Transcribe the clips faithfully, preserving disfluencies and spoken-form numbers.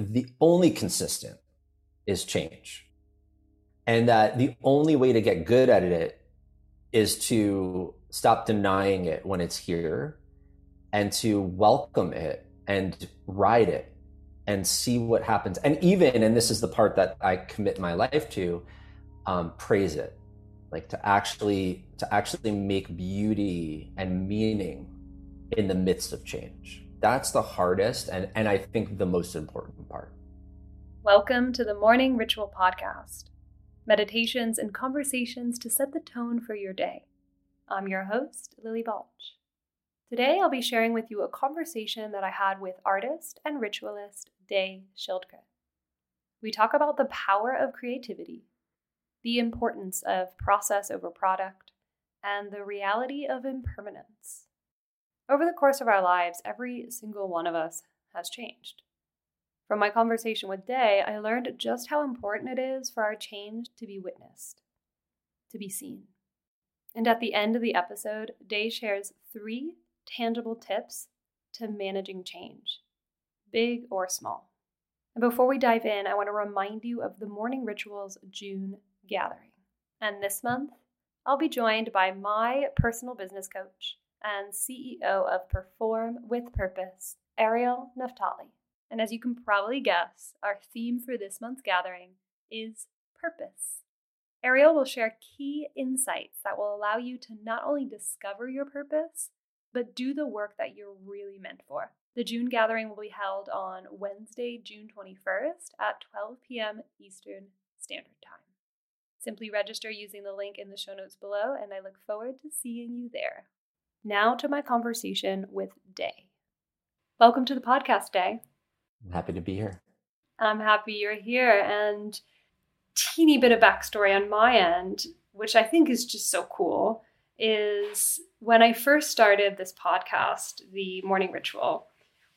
the only consistent is change. And that the only way to get good at it is to stop denying it when it's here and to welcome it and ride it and see what happens. And even, and this is the part that I commit my life to, um, praise it. Like to actually, to actually make beauty and meaning in the midst of change. That's the hardest and, and I think the most important part. Welcome to the Morning Ritual Podcast, meditations and conversations to set the tone for your day. I'm your host, Lily Balch. Today, I'll be sharing with you a conversation that I had with artist and ritualist Day Schildkret. We talk about the power of creativity, the importance of process over product, and the reality of impermanence. Over the course of our lives, every single one of us has changed. From my conversation with Day, I learned just how important it is for our change to be witnessed, to be seen. And at the end of the episode, Day shares three tangible tips to managing change, big or small. And before we dive in, I want to remind you of the Morning Ritual's June gathering. And this month, I'll be joined by my personal business coach and C E O of Perform With Purpose, Ariel Naftali. And as you can probably guess, our theme for this month's gathering is purpose. Ariel will share key insights that will allow you to not only discover your purpose, but do the work that you're really meant for. The June gathering will be held on Wednesday, June twenty-first at twelve p.m. Eastern Standard Time. Simply register using the link in the show notes below, and I look forward to seeing you there. Now to my conversation with Day. Welcome to the podcast, Day. I'm happy to be here. I'm happy you're here. And teeny bit of backstory on my end, which I think is just so cool, is when I first started this podcast, The Morning Ritual,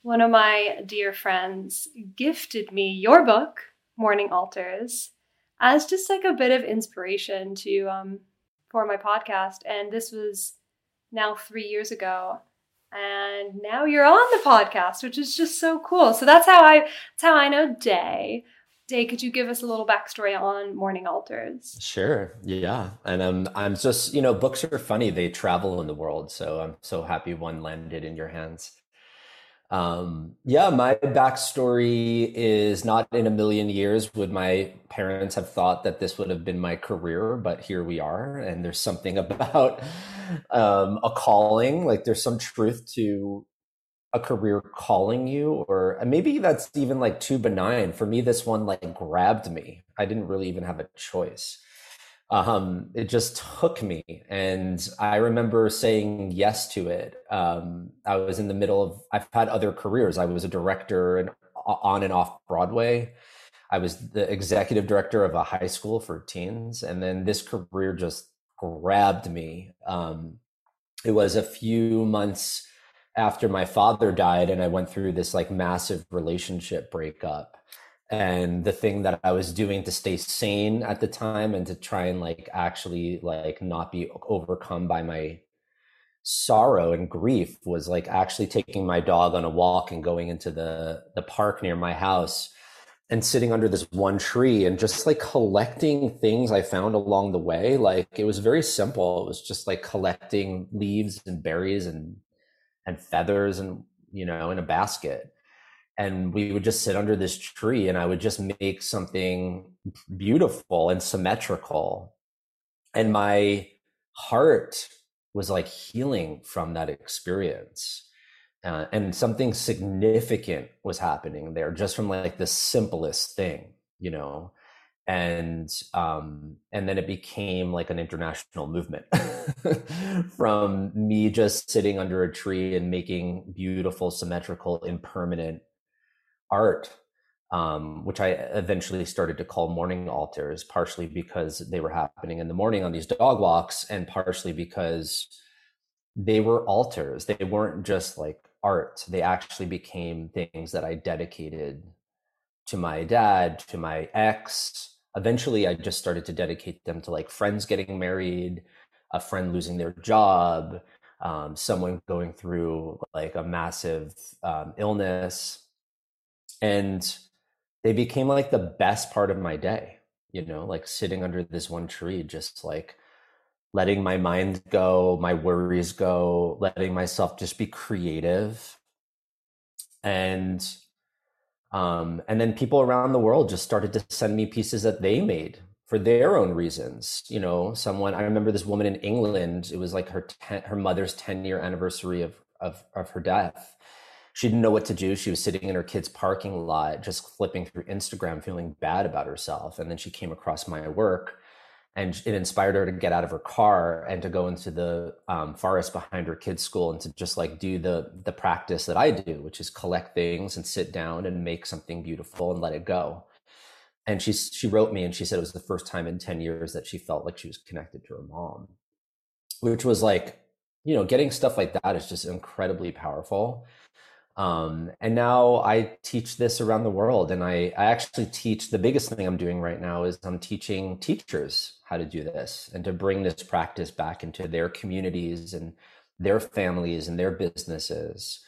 one of my dear friends gifted me your book, Morning Altars, as just like a bit of inspiration to um, for my podcast. And this was now three years ago. And now you're on the podcast, which is just so cool. So that's how I that's how I know Day. Day, could you give us a little backstory on Morning Altars? Sure. Yeah. And I'm I'm just, you know, books are funny. They travel in the world. So I'm so happy one landed in your hands. Um, yeah, my backstory is not in a million years would my parents have thought that this would have been my career, but here we are. And there's something about um, a calling, like there's some truth to a career calling you, or maybe that's even like too benign. For me, this one like grabbed me. I didn't really even have a choice. Um, it just took me. And I remember saying yes to it. Um, I was in the middle of, I've had other careers. I was a director and on and off Broadway. I was the executive director of a high school for teens. And then this career just grabbed me. Um, it was a few months after my father died and I went through this like massive relationship breakup. And the thing that I was doing to stay sane at the time and to try and like actually like not be overcome by my sorrow and grief was like actually taking my dog on a walk and going into the, the park near my house and sitting under this one tree and just like collecting things I found along the way. Like it was very simple. It was just like collecting leaves and berries and, and feathers and, you know, in a basket. And we would just sit under this tree and I would just make something beautiful and symmetrical. And my heart was like healing from that experience. Uh, and something significant was happening there just from like the simplest thing, you know, and, um, and then it became like an international movement from me just sitting under a tree and making beautiful, symmetrical, impermanent art, um, which I eventually started to call Morning Altars, partially because they were happening in the morning on these dog walks and partially because they were altars. They weren't just like art. They actually became things that I dedicated to my dad, to my ex. Eventually, I just started to dedicate them to like friends getting married, a friend losing their job, um, someone going through like a massive um, illness. And they became like the best part of my day, you know, like sitting under this one tree, just like letting my mind go, my worries go, letting myself just be creative. And um, and then people around the world just started to send me pieces that they made for their own reasons. You know, someone, I remember this woman in England, it was like her ten, her mother's ten year anniversary of, of, of her death. She didn't know what to do. She was sitting in her kid's parking lot, just flipping through Instagram, feeling bad about herself. And then she came across my work, and it inspired her to get out of her car and to go into the um, forest behind her kid's school and to just like do the the practice that I do, which is collect things and sit down and make something beautiful and let it go. And she, she wrote me and she said it was the first time in ten years that she felt like she was connected to her mom, which was like, you know, getting stuff like that is just incredibly powerful. Um, and now I teach this around the world, and I, I actually teach, the biggest thing I'm doing right now is I'm teaching teachers how to do this and to bring this practice back into their communities and their families and their businesses.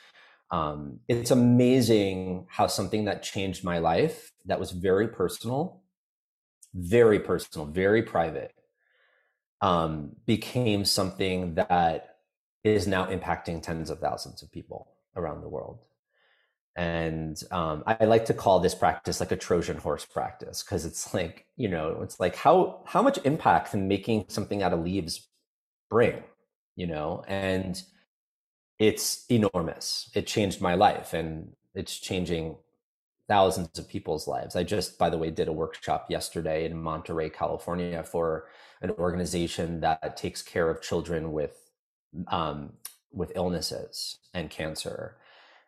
Um, it's amazing how something that changed my life, that was very personal, very personal, very private, um, became something that is now impacting tens of thousands of people around the world. And um, I like to call this practice like a Trojan horse practice, because it's like, you know, it's like how how much impact can making something out of leaves bring, you know? And it's enormous. It changed my life, and it's changing thousands of people's lives. I just, by the way, did a workshop yesterday in Monterey, California, for an organization that takes care of children with um, with illnesses and cancer.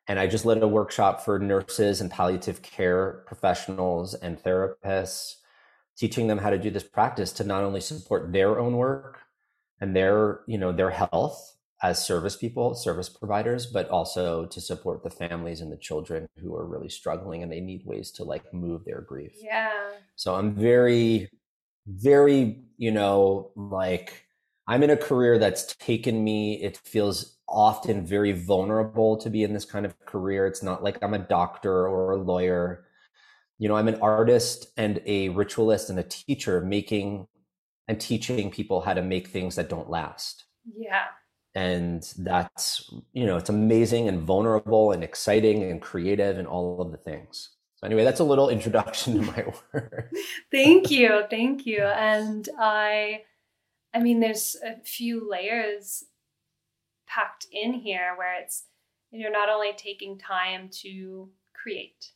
And I just led a workshop for nurses and palliative care professionals and therapists, teaching them how to do this practice to not only support their own work and their, you know, their health as service people, service providers, but also to support the families and the children who are really struggling and they need ways to like move their grief. Yeah. So I'm very, very, you know, like I'm in a career that's taken me, it feels often very vulnerable to be in this kind of career. It's not like I'm a doctor or a lawyer. You know, I'm an artist and a ritualist and a teacher, making and teaching people how to make things that don't last. Yeah. And that's, you know, it's amazing and vulnerable and exciting and creative and all of the things. So anyway, that's a little introduction to my work. Thank you. Thank you. And I, I mean, there's a few layers packed in here where it's, you're not only taking time to create,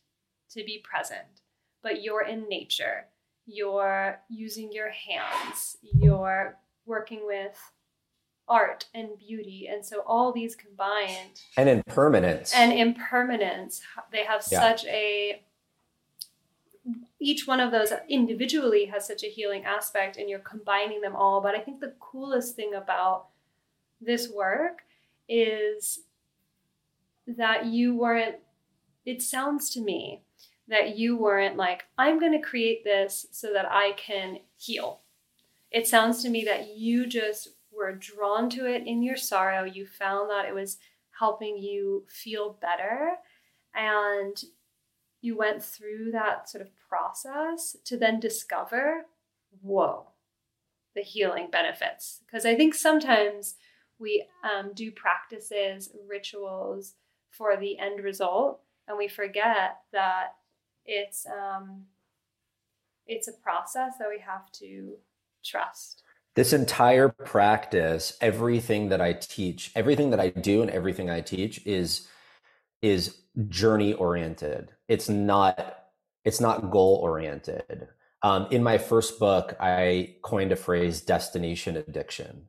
to be present, but you're in nature, you're using your hands, you're working with art and beauty. And so all these combined. And impermanence. And impermanence. They have yeah. such a, each one of those individually has such a healing aspect, and you're combining them all. But I think the coolest thing about this work is that you weren't, it sounds to me that you weren't like, I'm going to create this so that I can heal. It sounds to me that you just were drawn to it in your sorrow. You found that it was helping you feel better, and you went through that sort of process to then discover, whoa, the healing benefits. Because I think sometimes we um, do practices, rituals for the end result, and we forget that it's um, it's a process that we have to trust. This entire practice, everything that I teach, everything that I do and everything I teach is is journey oriented. It's not it's not goal oriented. Um, in my first book, I coined a phrase, destination addiction.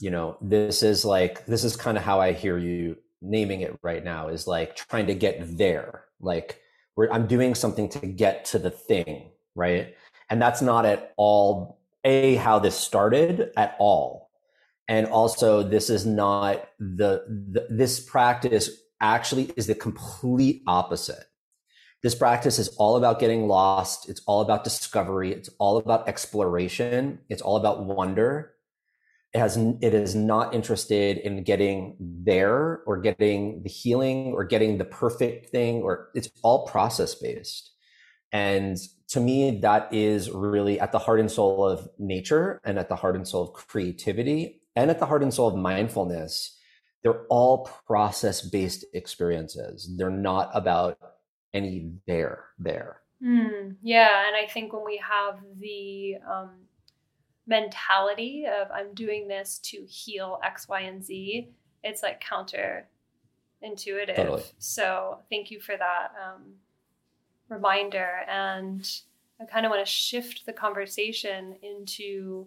You know, this is like, this is kind of how I hear you naming it right now, is like trying to get there. Like we're, I'm doing something to get to the thing, right? And that's not at all, A, how this started at all. And also this is not the, the this practice actually is the complete opposite. This practice is all about getting lost. It's all about discovery. It's all about exploration. It's all about wonder. It has, it is not interested in getting there or getting the healing or getting the perfect thing, or it's all process based. And to me, that is really at the heart and soul of nature, and at the heart and soul of creativity, and at the heart and soul of mindfulness. They're all process-based experiences. They're not about any there, there. Mm, yeah. And I think when we have the um, mentality of I'm doing this to heal X, Y, and Z, it's like counterintuitive. Totally. So thank you for that um, reminder. And I kind of want to shift the conversation into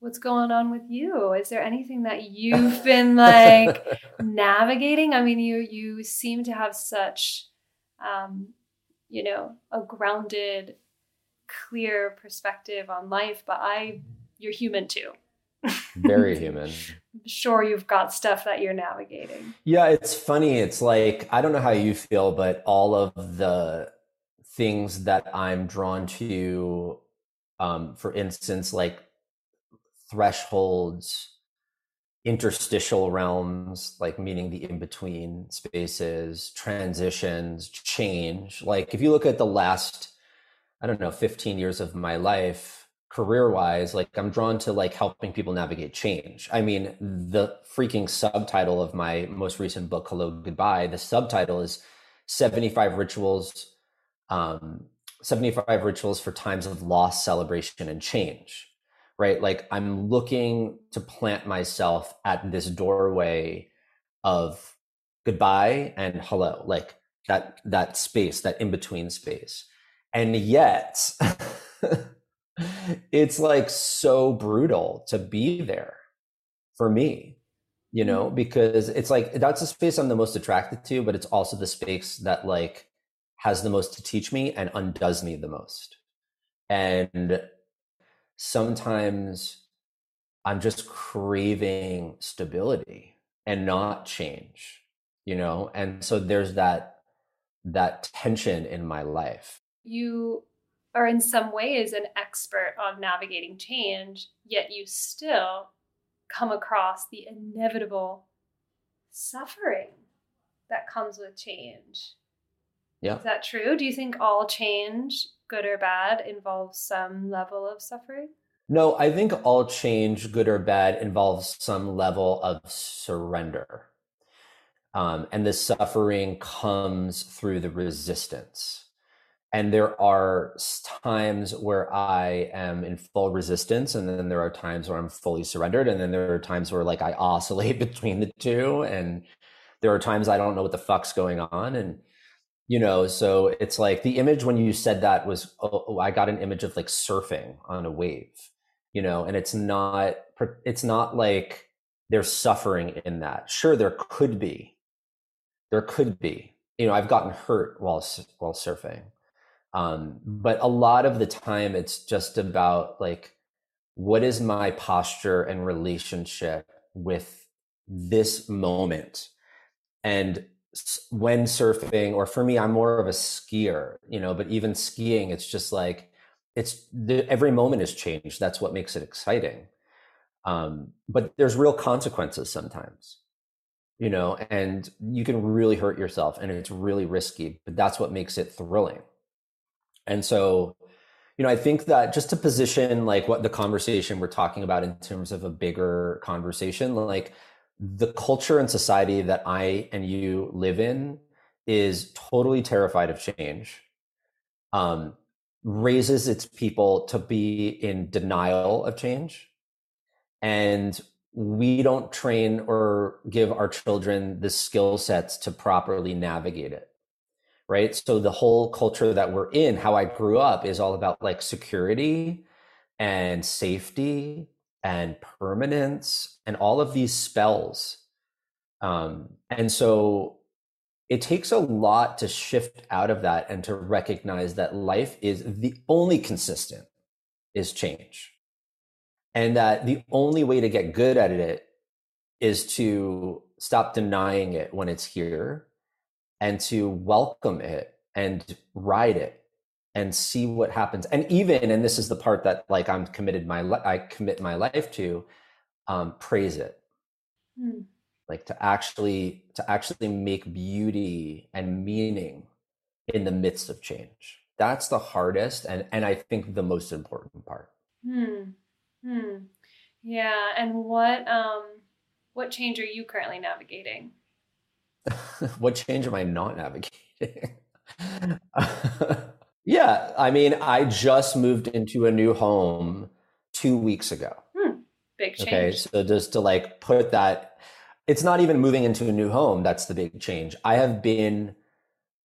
what's going on with you? Is there anything that you've been like navigating? I mean, you, you seem to have such, um, you know, a grounded, clear perspective on life, but I, you're human too. Very human. Sure. You've got stuff that you're navigating. Yeah. It's funny. It's like, I don't know how you feel, but all of the things that I'm drawn to, um, for instance, like, thresholds, interstitial realms, like meaning the in-between spaces, transitions, change. Like if you look at the last, I don't know, fifteen years of my life, career-wise, like I'm drawn to like helping people navigate change. I mean, the freaking subtitle of my most recent book, Hello, Goodbye, the subtitle is seventy-five rituals, um, seventy-five rituals for times of loss, celebration, and change. Right? Like I'm looking to plant myself at this doorway of goodbye and hello, like that, that space, that in-between space. And yet it's like so brutal to be there for me, you know, because it's like, that's the space I'm the most attracted to, but it's also the space that like has the most to teach me and undoes me the most. And sometimes I'm just craving stability and not change, you know? And so there's that, that tension in my life. You are in some ways an expert on navigating change, yet you still come across the inevitable suffering that comes with change. Yeah. Is that true? Do you think all change, good or bad, involves some level of suffering? No, I think all change, good or bad, involves some level of surrender. Um, and the suffering comes through the resistance. And there are times where I am in full resistance, and then there are times where I'm fully surrendered. And then there are times where like I oscillate between the two. And there are times I don't know what the fuck's going on. And you know, so it's like the image when you said that was, oh, oh, I got an image of like surfing on a wave, you know, and it's not, it's not like there's suffering in that. Sure, there could be, there could be, you know, I've gotten hurt while, while surfing. Um, but a lot of the time it's just about like, what is my posture and relationship with this moment? And when surfing, or for me, I'm more of a skier, you know, but even skiing, it's just like, it's the, every moment is changed. That's what makes it exciting. Um, but there's real consequences sometimes, you know, and you can really hurt yourself and it's really risky, but that's what makes it thrilling. And so, you know, I think that just to position like what the conversation we're talking about in terms of a bigger conversation, like the culture and society that I and you live in is totally terrified of change, um, raises its people to be in denial of change. And we don't train or give our children the skill sets to properly navigate it, right? So the whole culture that we're in, how I grew up, is all about like security and safety and permanence and all of these spells. Um, and so it takes a lot to shift out of that and to recognize that life is the only consistent is change. And that the only way to get good at it is to stop denying it when it's here and to welcome it and ride it and see what happens. And even, and this is the part that like I'm committed my, li- I commit my life to, um, praise it. Mm. Like to actually, to actually make beauty and meaning in the midst of change. That's the hardest and, and I think the most important part. Hmm. Hmm. Yeah. And what um what change are you currently navigating? What change am I not navigating? Yeah. I mean, I just moved into a new home two weeks ago. Hmm. Big change. Okay. So just to like put that, it's not even moving into a new home. That's the big change. I have been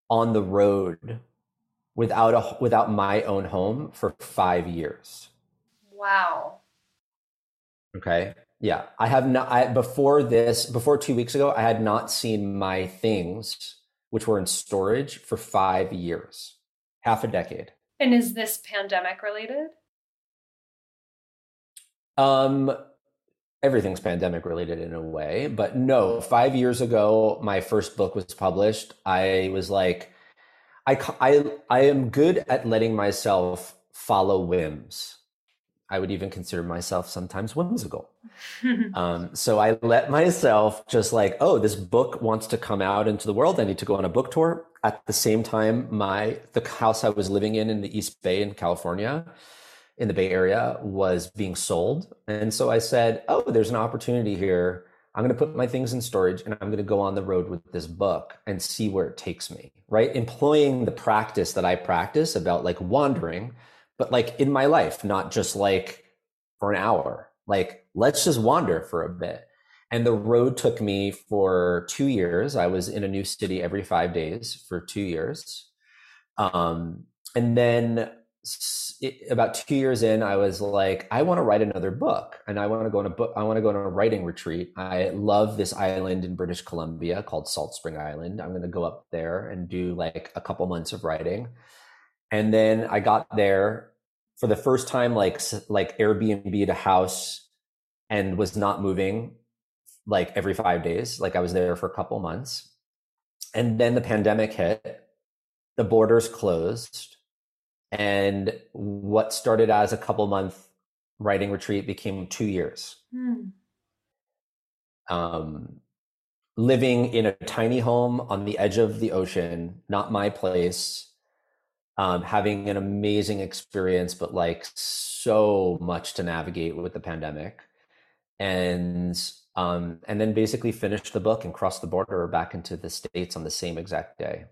on the road without a, without my own home for five years. Wow. Okay. Yeah. I have not, I, before this, before two weeks ago, I had not seen my things, which were in storage, for five years, half a decade. And is this pandemic related? Um, everything's pandemic related in a way, but no, five years ago, my first book was published. I was like, I, I, I am good at letting myself follow whims. I would even consider myself sometimes whimsical. um, so I let myself just like, oh, this book wants to come out into the world. I need to go on a book tour. At the same time, my the house I was living in in the East Bay in California, in the Bay Area, was being sold. And so I said, oh, there's an opportunity here. I'm going to put my things in storage and I'm going to go on the road with this book and see where it takes me, right? Employing the practice that I practice about like wandering, but like in my life, not just like for an hour, like let's just wander for a bit. And the road took me for two years. I was in a new city every five days for two years. Um, and then it, about two years in, I was like, I want to write another book and I want to go on a book. I want to go on a writing retreat. I love this island in British Columbia called Salt Spring Island. I'm going to go up there and do like a couple months of writing. And then I got there for the first time, like, like Airbnb to house, and was not moving like every five days. Like I was there for a couple months, and then the pandemic hit, the borders closed, and what started as a couple month writing retreat became two years. Mm. Um, living in a tiny home on the edge of the ocean, not my place. Um, having an amazing experience, but like so much to navigate with the pandemic, and um, and then basically finished the book and crossed the border back into the States on the same exact day.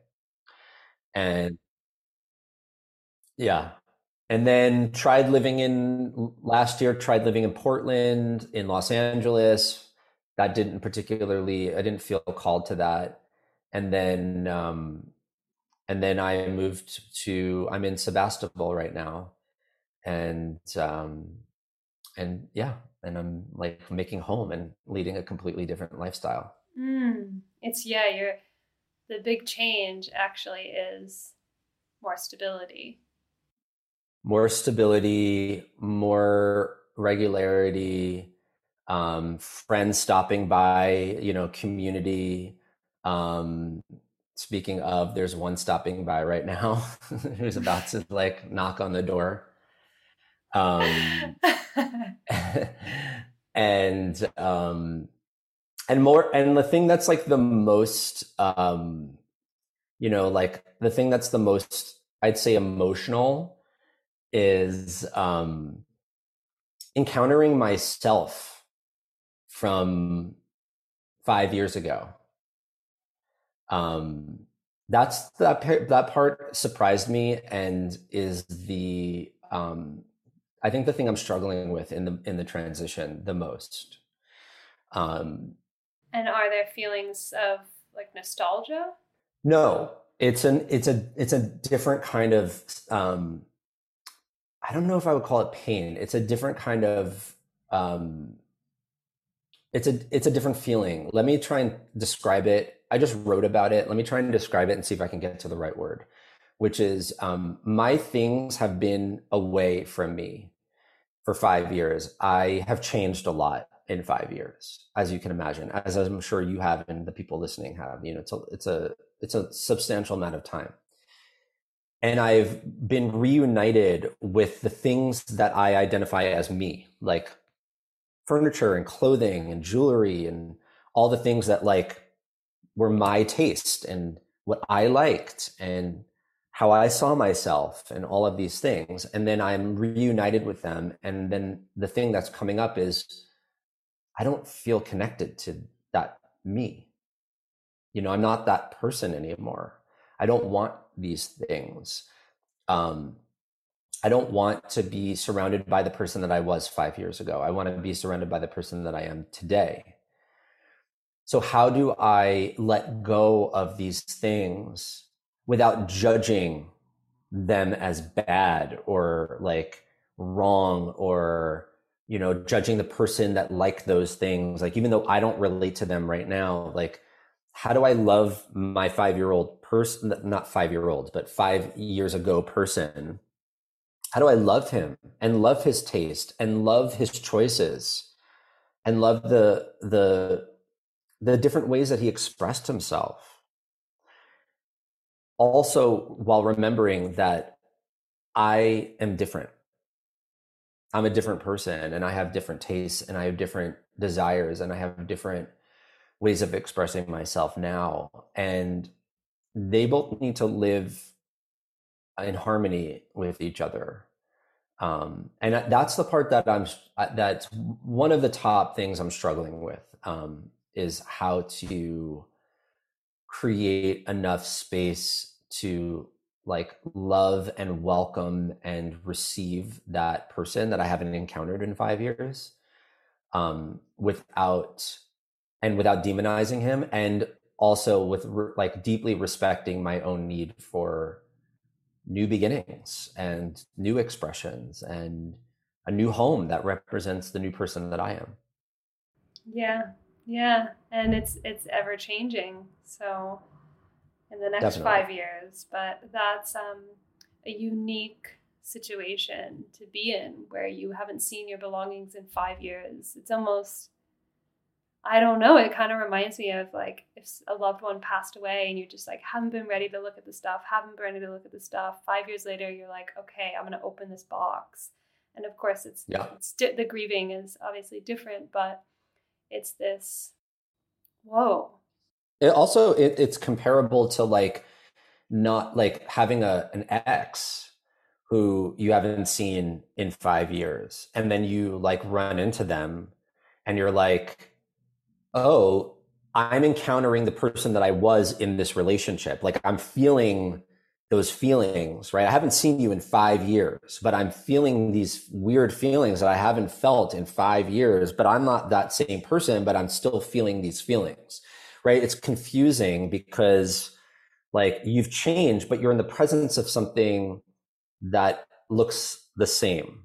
And yeah, and then tried living in last year, tried living in Portland, in Los Angeles. That didn't particularly, I didn't feel called to that. And then, um, And then I moved to, I'm in Sebastopol right now. And, um, and yeah, and I'm like making home and leading a completely different lifestyle. Mm, it's, yeah, you're, the big change actually is more stability. More stability, more regularity, um, friends stopping by, you know, community, um, speaking of, there's one stopping by right now who's about to like knock on the door. Um, and, um, and more, and the thing that's like the most, um, you know, like the thing that's the most, I'd say emotional is, um, encountering myself from five years ago. Um, that's that, that part surprised me and is the, um, I think the thing I'm struggling with in the, in the transition the most. Um, and are there feelings of like nostalgia? No, it's an, it's a, it's a different kind of, um, I don't know if I would call it pain. It's a different kind of, um, it's a, it's a different feeling. Let me try and describe it. I just wrote about it. Let me try and describe it and see if I can get to the right word, which is um, my things have been away from me for five years. I have changed a lot in five years, as you can imagine, as I'm sure you have and the people listening have. You know, it's a, it's a, it's a substantial amount of time. And I've been reunited with the things that I identify as me, like furniture and clothing and jewelry and all the things that like were my taste and what I liked and how I saw myself and all of these things. And then I'm reunited with them. And then the thing that's coming up is I don't feel connected to that me. You know, I'm not that person anymore. I don't want these things. Um, I don't want to be surrounded by the person that I was five years ago. I want to be surrounded by the person that I am today. So how do I let go of these things without judging them as bad or like wrong, or, you know, judging the person that liked those things? Like, even though I don't relate to them right now, like, how do I love my five-year-old person, not five-year-old, but five years ago person? How do I love him and love his taste and love his choices and love the, the, the different ways that he expressed himself? Also, while remembering that I am different, I'm a different person, and I have different tastes, and I have different desires, and I have different ways of expressing myself now. And they both need to live in harmony with each other. Um, and that's the part that I'm, that's one of the top things I'm struggling with, um, is how to create enough space to like love and welcome and receive that person that I haven't encountered in five years, um, without, and without demonizing him. And also with re- like deeply respecting my own need for new beginnings and new expressions and a new home that represents the new person that I am. Yeah. Yeah. And it's, it's ever changing. So in the next Definitely. five years, but that's um, a unique situation to be in where you haven't seen your belongings in five years. It's almost, I don't know. It kind of reminds me of like, if a loved one passed away and you just like, haven't been ready to look at the stuff, haven't been ready to look at the stuff. Five years later, you're like, okay, I'm going to open this box. And of course it's, yeah. it's the grieving is obviously different, but it's this, whoa. It also, it, it's comparable to like, not like having a an ex who you haven't seen in five years. And then you like run into them and you're like, oh, I'm encountering the person that I was in this relationship. Like I'm feeling those feelings, right? I haven't seen you in five years, but I'm feeling these weird feelings that I haven't felt in five years, but I'm not that same person, but I'm still feeling these feelings, right? It's confusing because like you've changed, but you're in the presence of something that looks the same.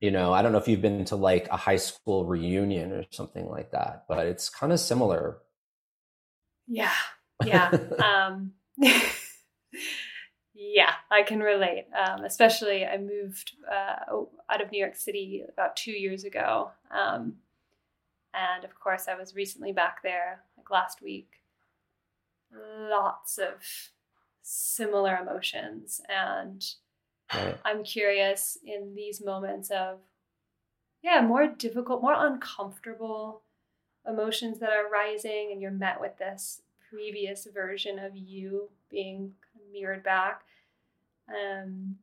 You know, I don't know if you've been to like a high school reunion or something like that, but it's kind of similar. Yeah. Yeah. um, Yeah, I can relate. Um, especially I moved uh, out of New York City about two years ago. Um, and of course I was recently back there like last week. Lots of similar emotions. And right. I'm curious in these moments of, yeah, more difficult, more uncomfortable emotions that are rising, and you're met with this previous version of you being mirrored back. Um,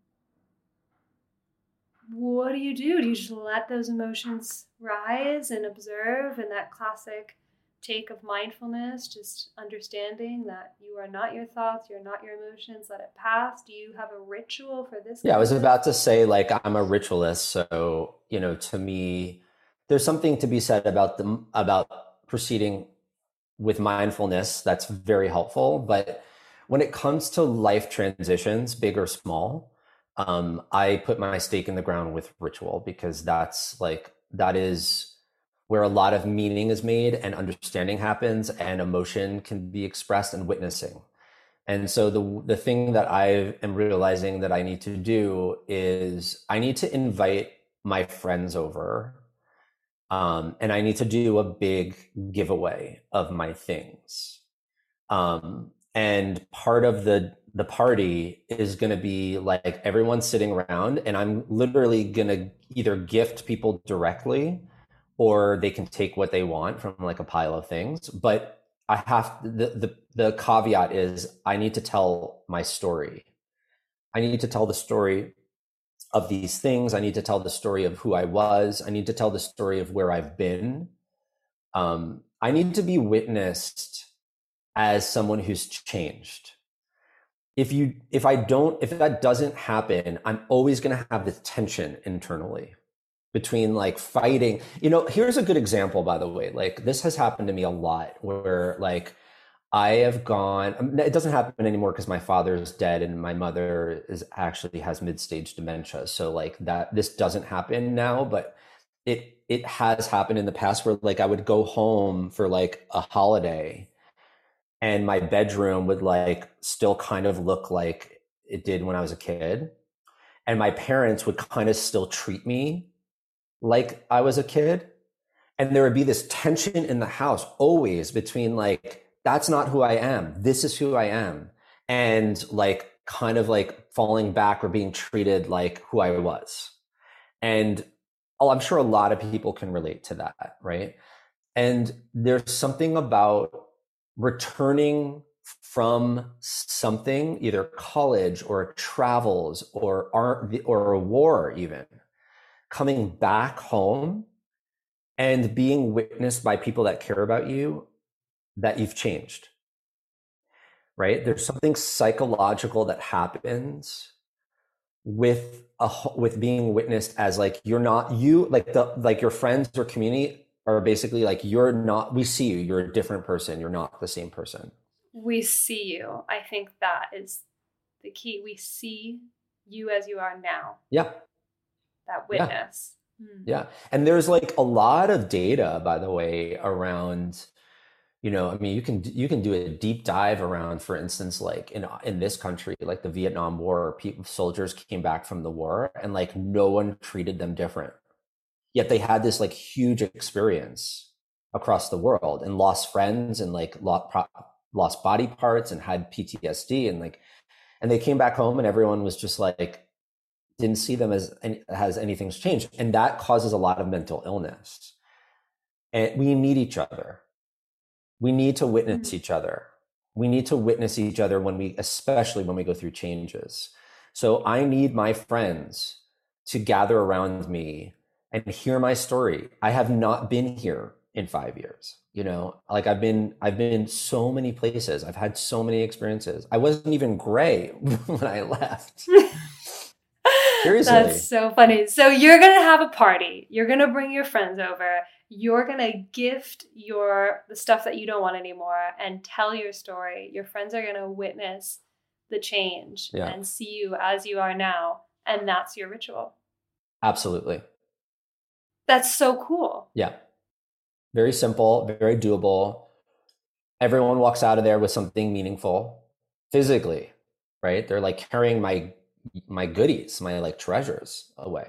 what do you do? Do you just let those emotions rise and observe, and that classic take of mindfulness, just understanding that you are not your thoughts, you're not your emotions, let it pass? Do you have a ritual for this? Yeah, I was about to say, like, I'm a ritualist. So, you know, to me, there's something to be said about the, about proceeding with mindfulness. That's very helpful. But when it comes to life transitions, big or small, um, I put my stake in the ground with ritual, because that's like, that is where a lot of meaning is made and understanding happens and emotion can be expressed and witnessing. And so the, the thing that I am realizing that I need to do is I need to invite my friends over, um, and I need to do a big giveaway of my things. Um, And part of the, the party is going to be like everyone sitting around, and I'm literally going to either gift people directly or they can take what they want from like a pile of things. But I have the, the, the caveat is I need to tell my story. I need to tell the story of these things. I need to tell the story of who I was. I need to tell the story of where I've been. Um, I need to be witnessed as someone who's changed. If you, if I don't, if that doesn't happen, I'm always going to have this tension internally between like fighting, you know, here's a good example, by the way, like this has happened to me a lot where like I have gone, it doesn't happen anymore because my father is dead and my mother is actually has mid-stage dementia. So like that, this doesn't happen now, but it, it has happened in the past where like I would go home for like a holiday and my bedroom would like still kind of look like it did when I was a kid. And my parents would kind of still treat me like I was a kid. And there would be this tension in the house always between like, that's not who I am. This is who I am. And like kind of like falling back or being treated like who I was. And oh, I'm sure a lot of people can relate to that, right? And there's something about returning from something, either college or travels or art or a war even, coming back home and being witnessed by people that care about you that you've changed, right? There's something psychological that happens with a, with being witnessed as like, you're not you, like the, like your friends or community are basically like, you're not, we see you, you're a different person. You're not the same person. We see you. I think that is the key. We see you as you are now. Yeah. That witness. Yeah. Mm-hmm. Yeah. And there's like a lot of data, by the way, around, you know, I mean, you can, you can do a deep dive around, for instance, like in, in this country, like the Vietnam War, people, soldiers came back from the war and like no one treated them different. Yet they had this like huge experience across the world and lost friends and like lost, lost body parts and had P T S D and like, and they came back home and everyone was just like, didn't see them as, as anything's changed. And that causes a lot of mental illness. And we need each other. We need to witness mm-hmm. each other. We need to witness each other when we, especially when we go through changes. So I need my friends to gather around me and hear my story. I have not been here in five years, you know, like I've been, I've been so many places. I've had so many experiences. I wasn't even gray when I left. Seriously. That's so funny. So you're going to have a party. You're going to bring your friends over. You're going to gift your the stuff that you don't want anymore and tell your story. Your friends are going to witness the change yeah. and see you as you are now. And that's your ritual. Absolutely. That's so cool. Yeah. Very simple, very doable. Everyone walks out of there with something meaningful physically, right? They're like carrying my my goodies, my like treasures away.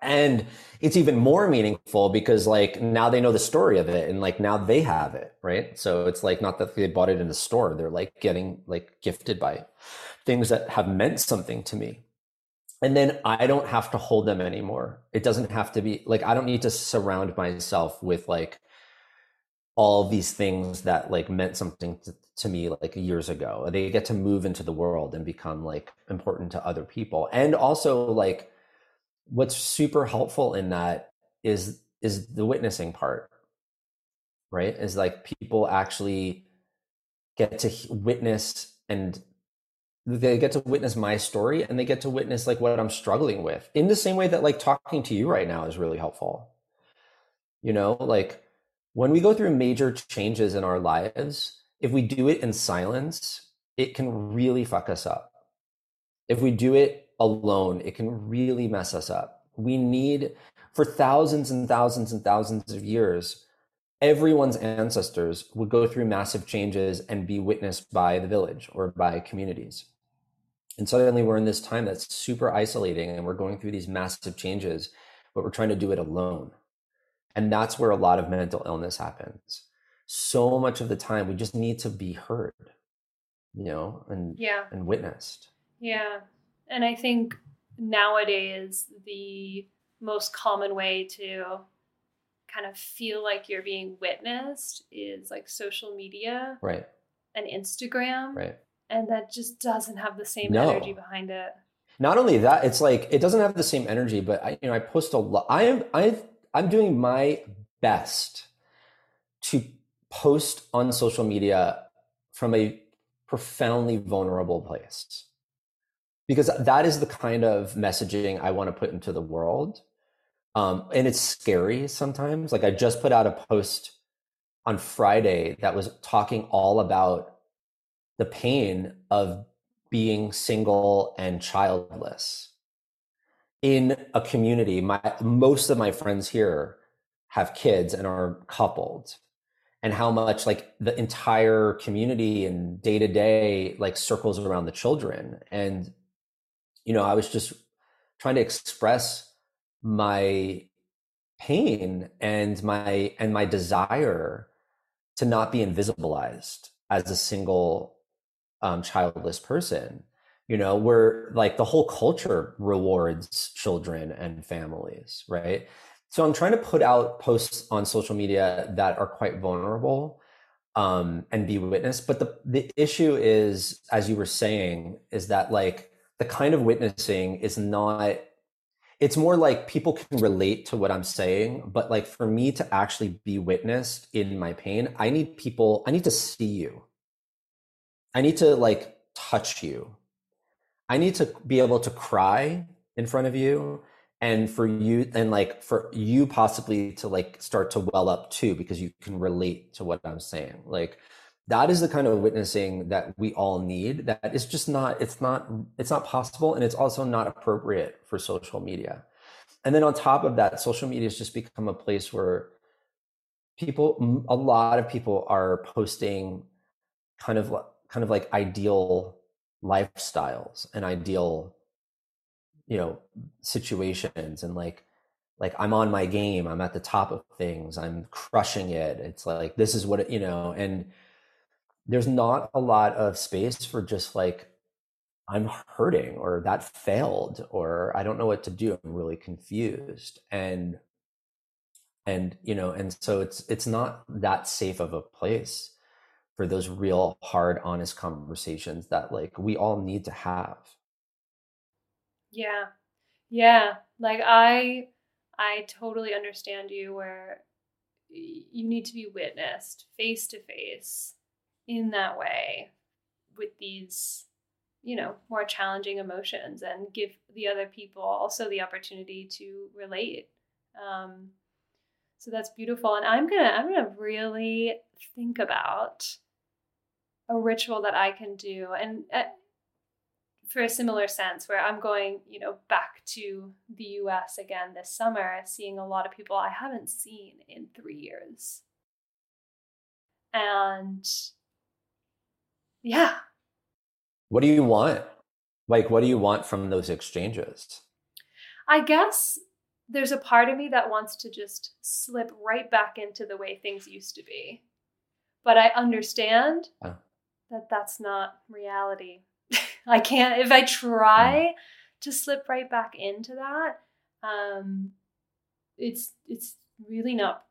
And it's even more meaningful because like now they know the story of it and like now they have it, right? So it's like not that they bought it in the store. They're like getting like gifted by things that have meant something to me. And then I don't have to hold them anymore. It doesn't have to be like, I don't need to surround myself with like all these things that like meant something to, to me like years ago. They get to move into the world and become like important to other people. And also like what's super helpful in that is, is the witnessing part, right? Is like people actually get to witness and they get to witness my story and they get to witness like what I'm struggling with in the same way that like talking to you right now is really helpful. You know, like, when we go through major changes in our lives, if we do it in silence, it can really fuck us up. If we do it alone, it can really mess us up. We need, for thousands and thousands and thousands of years, everyone's ancestors would go through massive changes and be witnessed by the village or by communities. And suddenly we're in this time that's super isolating and we're going through these massive changes, but we're trying to do it alone. And that's where a lot of mental illness happens. So much of the time, we just need to be heard, you know, and yeah. and witnessed. Yeah. And I think nowadays, the most common way to kind of feel like you're being witnessed is like social media. Right. And Instagram. Right. and that just doesn't have the same no. energy behind it. Not only that, it's like, it doesn't have the same energy, but I, you know, I post a lot. I am, I, I'm doing my best to post on social media from a profoundly vulnerable place, because that is the kind of messaging I want to put into the world. Um, and it's scary sometimes. Like, I just put out a post on Friday that was talking all about the pain of being single and childless in a community. My, most of my friends here have kids and are coupled, and how much like the entire community and day to day, like, circles around the children. And, you know, I was just trying to express my pain and my, and my desire to not be invisibilized as a single Um, childless person, you know, where like the whole culture rewards children and families, right? So I'm trying to put out posts on social media that are quite vulnerable um, and be witnessed. But the, the issue is, as you were saying, is that like the kind of witnessing is not, it's more like people can relate to what I'm saying, but like for me to actually be witnessed in my pain, I need people, I need to see you. I need to like touch you. I need to be able to cry in front of you, and for you, and like for you possibly to like start to well up too, because you can relate to what I'm saying. Like, that is the kind of witnessing that we all need. That is just not, it's not, it's not possible. And it's also not appropriate for social media. And then on top of that, social media has just become a place where people, a lot of people are posting kind of kind of like ideal lifestyles and ideal, you know, situations. And like, like I'm on my game, I'm at the top of things, I'm crushing it. It's like, this is what, it, you know, and there's not a lot of space for just like, I'm hurting, or that failed, or I don't know what to do. I'm really confused. And, and, you know, and so it's, it's not that safe of a place for those real, hard, honest conversations that like we all need to have. Yeah. Yeah. Like I, I totally understand you, where you need to be witnessed face to face in that way with these, you know, more challenging emotions, and give the other people also the opportunity to relate. Um, so that's beautiful. And I'm going to, I'm going to really think about a ritual that I can do, and uh, for a similar sense, where I'm going, you know, back to the U S again this summer, seeing a lot of people I haven't seen in three years. And yeah. What do you want? Like, what do you want from those exchanges? I guess there's a part of me that wants to just slip right back into the way things used to be. But I understand yeah. that that's not reality. I can't, if I try yeah. to slip right back into that, um, it's, it's really not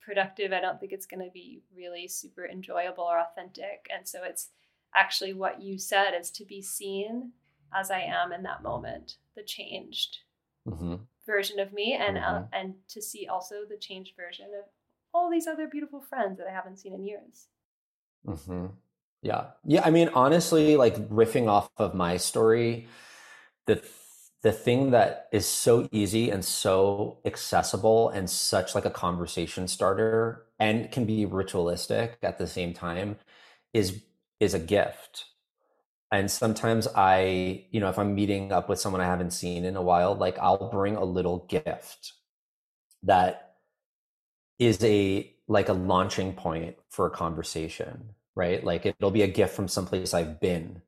productive. I don't think it's going to be really super enjoyable or authentic. And so it's actually what you said, is to be seen as I am in that moment, the changed mm-hmm. version of me, and, mm-hmm. uh, and to see also the changed version of all these other beautiful friends that I haven't seen in years. Mm-hmm. Yeah. Yeah. I mean, honestly, like riffing off of my story, the, the thing that is so easy and so accessible and such like a conversation starter and can be ritualistic at the same time is, is a gift. And sometimes I, you know, if I'm meeting up with someone I haven't seen in a while, like I'll bring a little gift that is a like a launching point for a conversation, right? Like it'll be a gift from someplace I've been,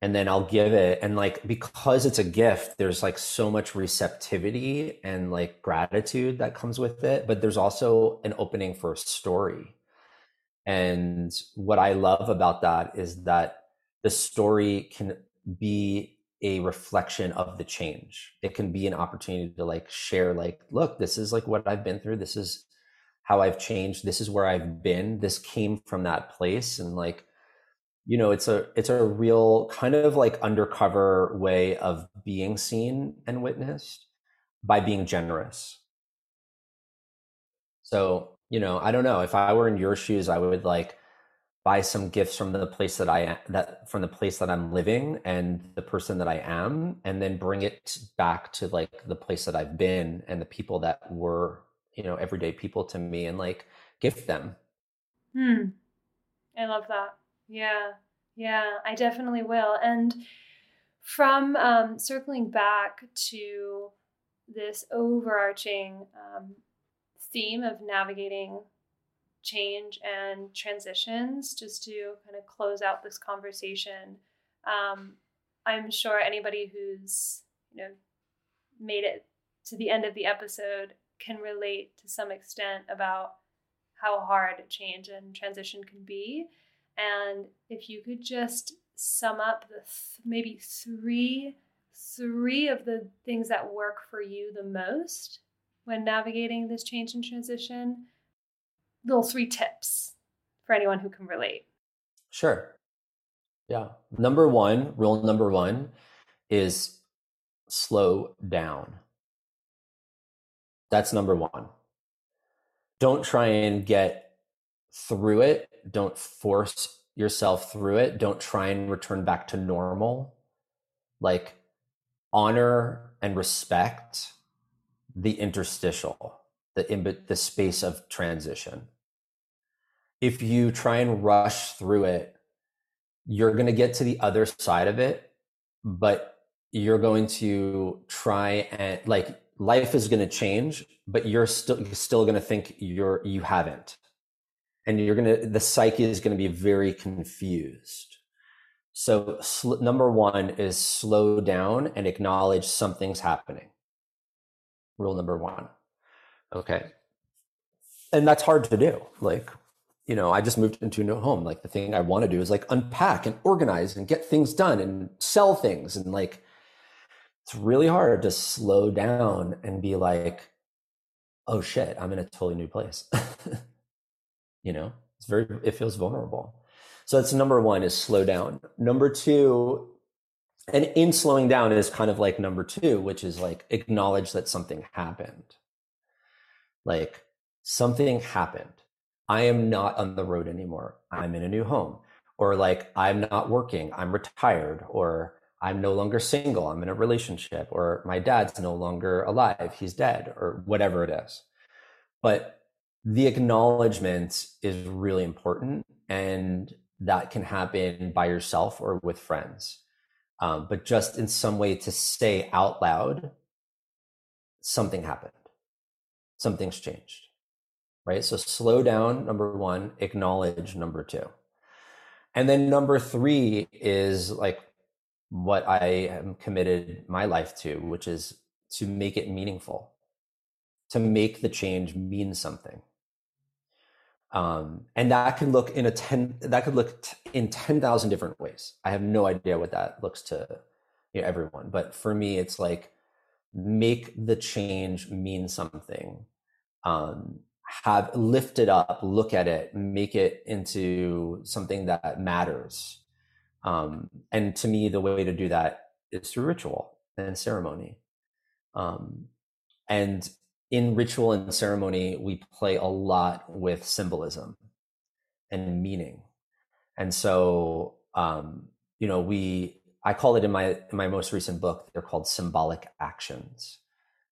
and then I'll give it. And like, because it's a gift, there's like so much receptivity and like gratitude that comes with it, but there's also an opening for a story. And what I love about that is that the story can be a reflection of the change. It can be an opportunity to like share, like, look, this is like what I've been through. This is how I've changed. This is where I've been. This came from that place. And like, you know, it's a it's a real kind of like undercover way of being seen and witnessed by being generous. So, you know, I don't know, if I were in your shoes, I would like buy some gifts from the place that I that from the place that I'm living and the person that I am, and then bring it back to like the place that I've been and the people that were, you know, everyday people to me, and like gift them. Hmm. I love that. Yeah. Yeah, I definitely will. And from um, circling back to this overarching um, theme of navigating change and transitions, just to kind of close out this conversation, um, I'm sure anybody who's, you know, made it to the end of the episode can relate to some extent about how hard change and transition can be. And if you could just sum up the th- maybe three, three of the things that work for you the most when navigating this change and transition, little three tips for anyone who can relate. Sure. Yeah. Number one, rule number one is slow down. That's number one. Don't try and get through it. Don't force yourself through it. Don't try and return back to normal. Like, honor and respect the interstitial, the in the space of transition. If you try and rush through it, you're going to get to the other side of it, but you're going to try and like, life is going to change, but you're still you're still going to think you're you haven't. And you're going to, the psyche is going to be very confused. So sl- number one is slow down and acknowledge something's happening. Rule number one. Okay. And that's hard to do. Like, you know, I just moved into a new home. Like, the thing I want to do is like unpack and organize and get things done and sell things. And like, it's really hard to slow down and be like, oh shit, I'm in a totally new place. You know, it's very, it feels vulnerable. So that's number one, is slow down. Number two, and in slowing down is kind of like number two, which is like acknowledge that something happened. Like, something happened. I am not on the road anymore. I'm in a new home, or like, I'm not working. I'm retired, or I'm no longer single. I'm in a relationship, or my dad's no longer alive. He's dead, or whatever it is. But the acknowledgement is really important, and that can happen by yourself or with friends. Um, but just in some way to say out loud, something happened, something's changed, right? So slow down, number one, acknowledge, number two. And then number three is like what I am committed my life to, which is to make it meaningful, to make the change mean something. Um, and that can look in a ten, that could look t- in ten thousand different ways. I have no idea what that looks to, you know, everyone, but for me, it's like, make the change mean something, um, have lift it up, look at it, make it into something that matters. Um, and to me, the way to do that is through ritual and ceremony. Um, and in ritual and ceremony, we play a lot with symbolism and meaning. And so, um, you know, we, I call it in my, in my most recent book, they're called symbolic actions.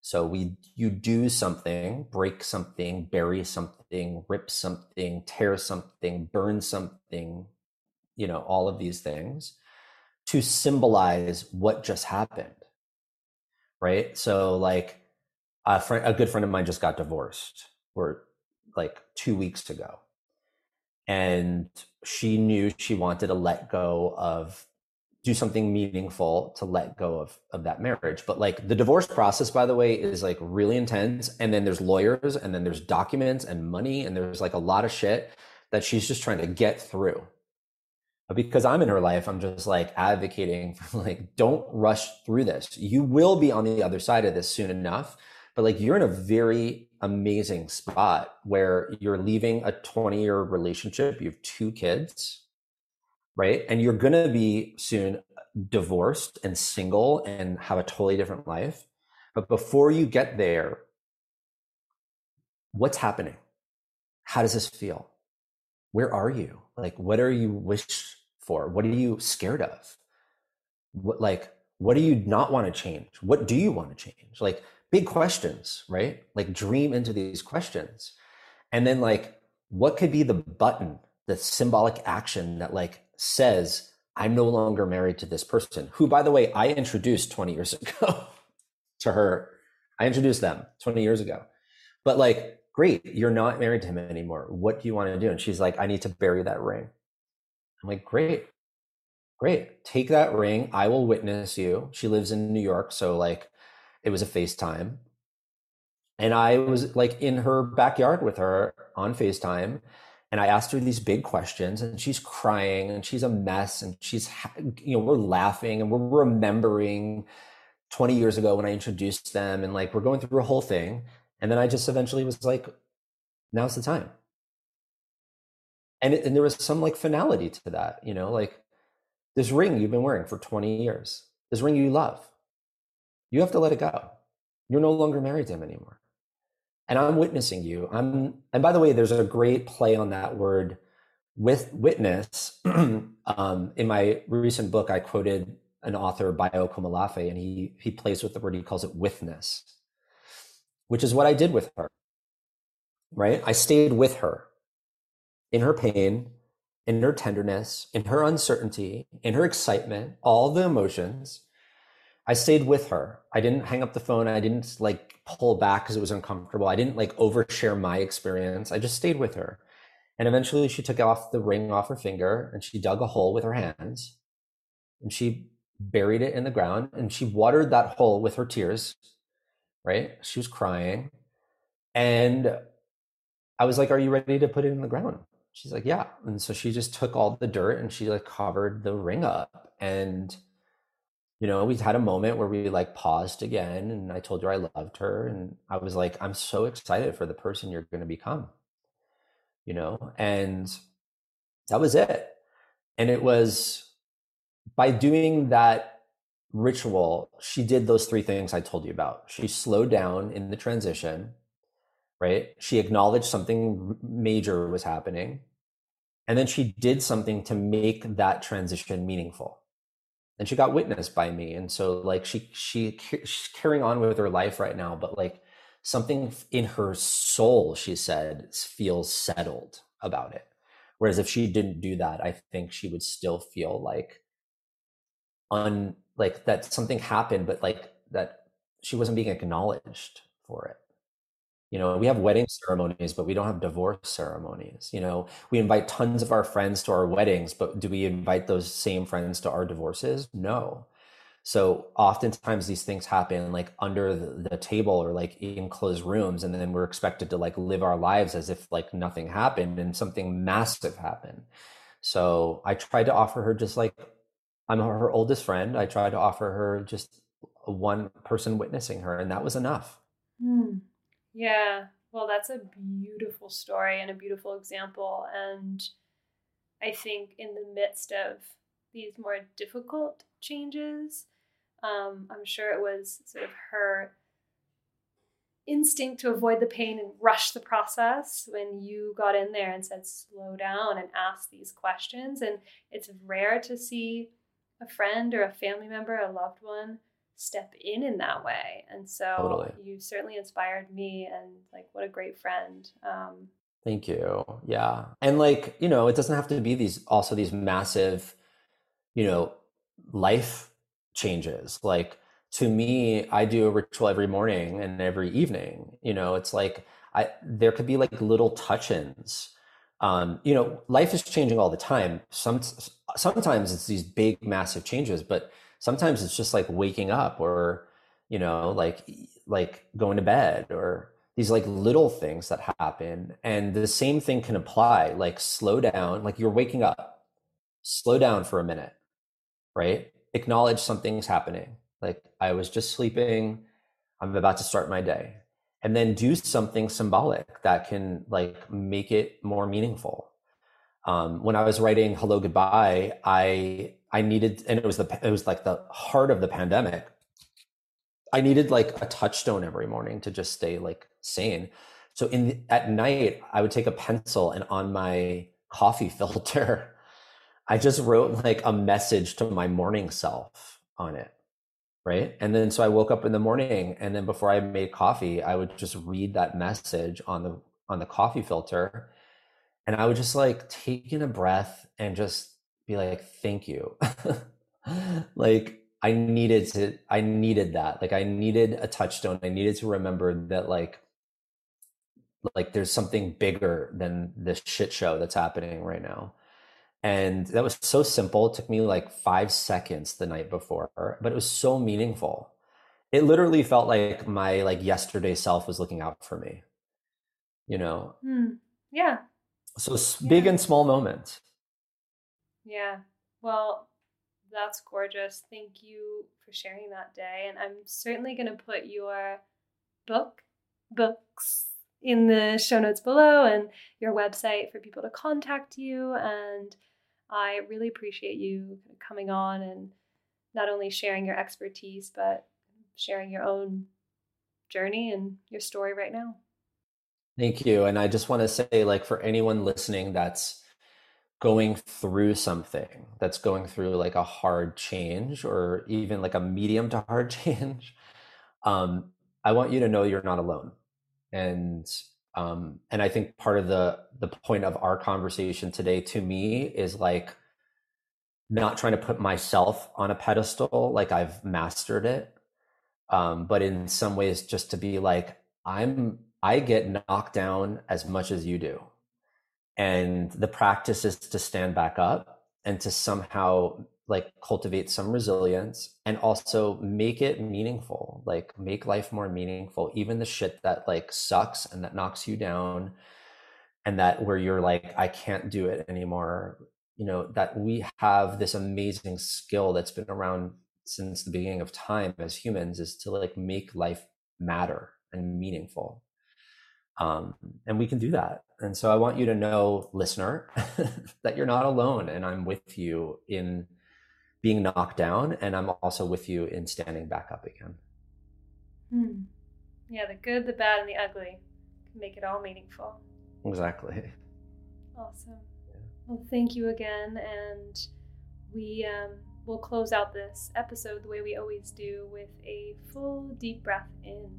So we, you do something, break something, bury something, rip something, tear something, burn something, you know, all of these things to symbolize what just happened. Right. So like, A, friend, a good friend of mine just got divorced, or like two weeks ago. And she knew she wanted to let go of, do something meaningful to let go of, of that marriage. But like, the divorce process, by the way, is like really intense. And then there's lawyers, and then there's documents and money. And there's like a lot of shit that she's just trying to get through. But because I'm in her life, I'm just like advocating for like, don't rush through this. You will be on the other side of this soon enough. But like, you're in a very amazing spot where you're leaving a twenty year relationship. You have two kids. right? And you're going to be soon divorced and single and have a totally different life. But before you get there, what's happening? How does this feel? Where are you? Like, what are you wish for? What are you scared of? What, like, what do you not want to change? What do you want to change? Like, big questions, right? Like, dream into these questions. And then, like, what could be the button, the symbolic action that, like, says, I'm no longer married to this person, who, by the way, I introduced twenty years ago to her. I introduced them twenty years ago. But, like, great, you're not married to him anymore. What do you want to do? And she's like, I need to bury that ring. I'm like, great, great. Take that ring. I will witness you. She lives in New York. So, like, it was a FaceTime. And I was, like, in her backyard with her on FaceTime. And I asked her these big questions, and she's crying and she's a mess. And she's, you know, we're laughing and we're remembering twenty years ago when I introduced them. And, like, we're going through a whole thing. And then I just eventually was like, now's the time. And, it, and there was some, like, finality to that, you know, like, this ring you've been wearing for twenty years, this ring you love, you have to let it go. You're no longer married to him anymore. And I'm witnessing you. I'm, and by the way, there's a great play on that word with witness. um, in my recent book, I quoted an author, Bayo Kumalafe, and he, he plays with the word, he calls it witness, which is what I did with her, right? I stayed with her in her pain, in her tenderness, in her uncertainty, in her excitement, all the emotions. I stayed with her. I didn't hang up the phone. I didn't, like, pull back because it was uncomfortable. I didn't, like, overshare my experience. I just stayed with her. And eventually she took off the ring off her finger, and she dug a hole with her hands, and she buried it in the ground, and she watered that hole with her tears, right? She was crying. And I was like, are you ready to put it in the ground? She's like, yeah. And so she just took all the dirt and she, like, covered the ring up. And you know, we had a moment where we, like, paused again, and I told her I loved her, and I was like, I'm so excited for the person you're going to become, you know, and that was it. And it was by doing that ritual, she did those three things I told you about. She slowed down in the transition, right? She acknowledged something major was happening, and then she did something to make that transition meaningful. And she got witnessed by me. And so, like, she, she, she's carrying on with her life right now, but, like, something in her soul, she said, feels settled about it. Whereas if she didn't do that, I think she would still feel like un, like that something happened, but, like, that she wasn't being acknowledged for it. You know, we have wedding ceremonies, but we don't have divorce ceremonies. You know, we invite tons of our friends to our weddings, but do we invite those same friends to our divorces? No. So oftentimes these things happen, like, under the, the table, or, like, in closed rooms. And then we're expected to, like, live our lives as if, like, nothing happened, and something massive happened. So I tried to offer her just, like, I'm her oldest friend. I tried to offer her just one person witnessing her, and that was enough. Mm. Yeah, well, that's a beautiful story and a beautiful example. And I think in the midst of these more difficult changes, um, I'm sure it was sort of her instinct to avoid the pain and rush the process when you got in there and said, slow down and ask these questions. And it's rare to see a friend or a family member, a loved one, step in in that way. And so totally. You certainly inspired me, and, like, what a great friend. Um thank you. Yeah. And, like, you know, it doesn't have to be these also these massive, you know, life changes. Like, to me, I do a ritual every morning and every evening. You know, it's like I there could be, like, little touch-ins. Um you know, life is changing all the time. Some sometimes it's these big massive changes, but sometimes it's just, like, waking up, or, you know, like, like going to bed, or these, like, little things that happen. And the same thing can apply, like, slow down, like, you're waking up, slow down for a minute, right? Acknowledge something's happening. Like, I was just sleeping. I'm about to start my day, and then do something symbolic that can, like, make it more meaningful. Um, when I was writing Hello, Goodbye, I I needed, and it was the it was like the heart of the pandemic. I needed like a touchstone every morning to just stay like sane. So in the, at night, I would take a pencil and on my coffee filter, I just wrote like a message to my morning self on it, right? And then so I woke up in the morning, and then before I made coffee, I would just read that message on the on the coffee filter, and I would just like take in a breath and just be like, "Thank you." Like I needed to, I needed that. Like I needed a touchstone. I needed to remember that like like there's something bigger than this shit show that's happening right now. And that was so simple. It took me like five seconds the night before, but it was so meaningful. It literally felt like my like yesterday self was looking out for me, you know? Mm, yeah. So yeah. Big and small moments. Yeah. Well, that's gorgeous. Thank you for sharing that day. And I'm certainly going to put your book, books in the show notes below and your website for people to contact you. And I really appreciate you coming on and not only sharing your expertise, but sharing your own journey and your story right now. Thank you. And I just want to say, like, for anyone listening that's going through something, that's going through like a hard change or even like a medium to hard change, um, I want you to know you're not alone. And um, and I think part of the the point of our conversation today to me is like not trying to put myself on a pedestal like I've mastered it, um, but in some ways just to be like, I'm I get knocked down as much as you do. And the practice is to stand back up and to somehow like cultivate some resilience and also make it meaningful, like make life more meaningful, even the shit that like sucks and that knocks you down and that where you're like, I can't do it anymore. You know, that we have this amazing skill that's been around since the beginning of time as humans is to like make life matter and meaningful. Um, and we can do that. And so I want you to know, listener, that you're not alone, and I'm with you in being knocked down, and I'm also with you in standing back up again. Hmm. Yeah, the good, the bad, and the ugly can make it all meaningful. Exactly. Awesome. Yeah. Well, thank you again, and we um, will close out this episode the way we always do with a full deep breath in.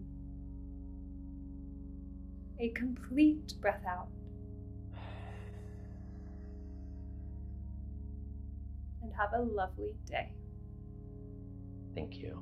A complete breath out. And have a lovely day. Thank you.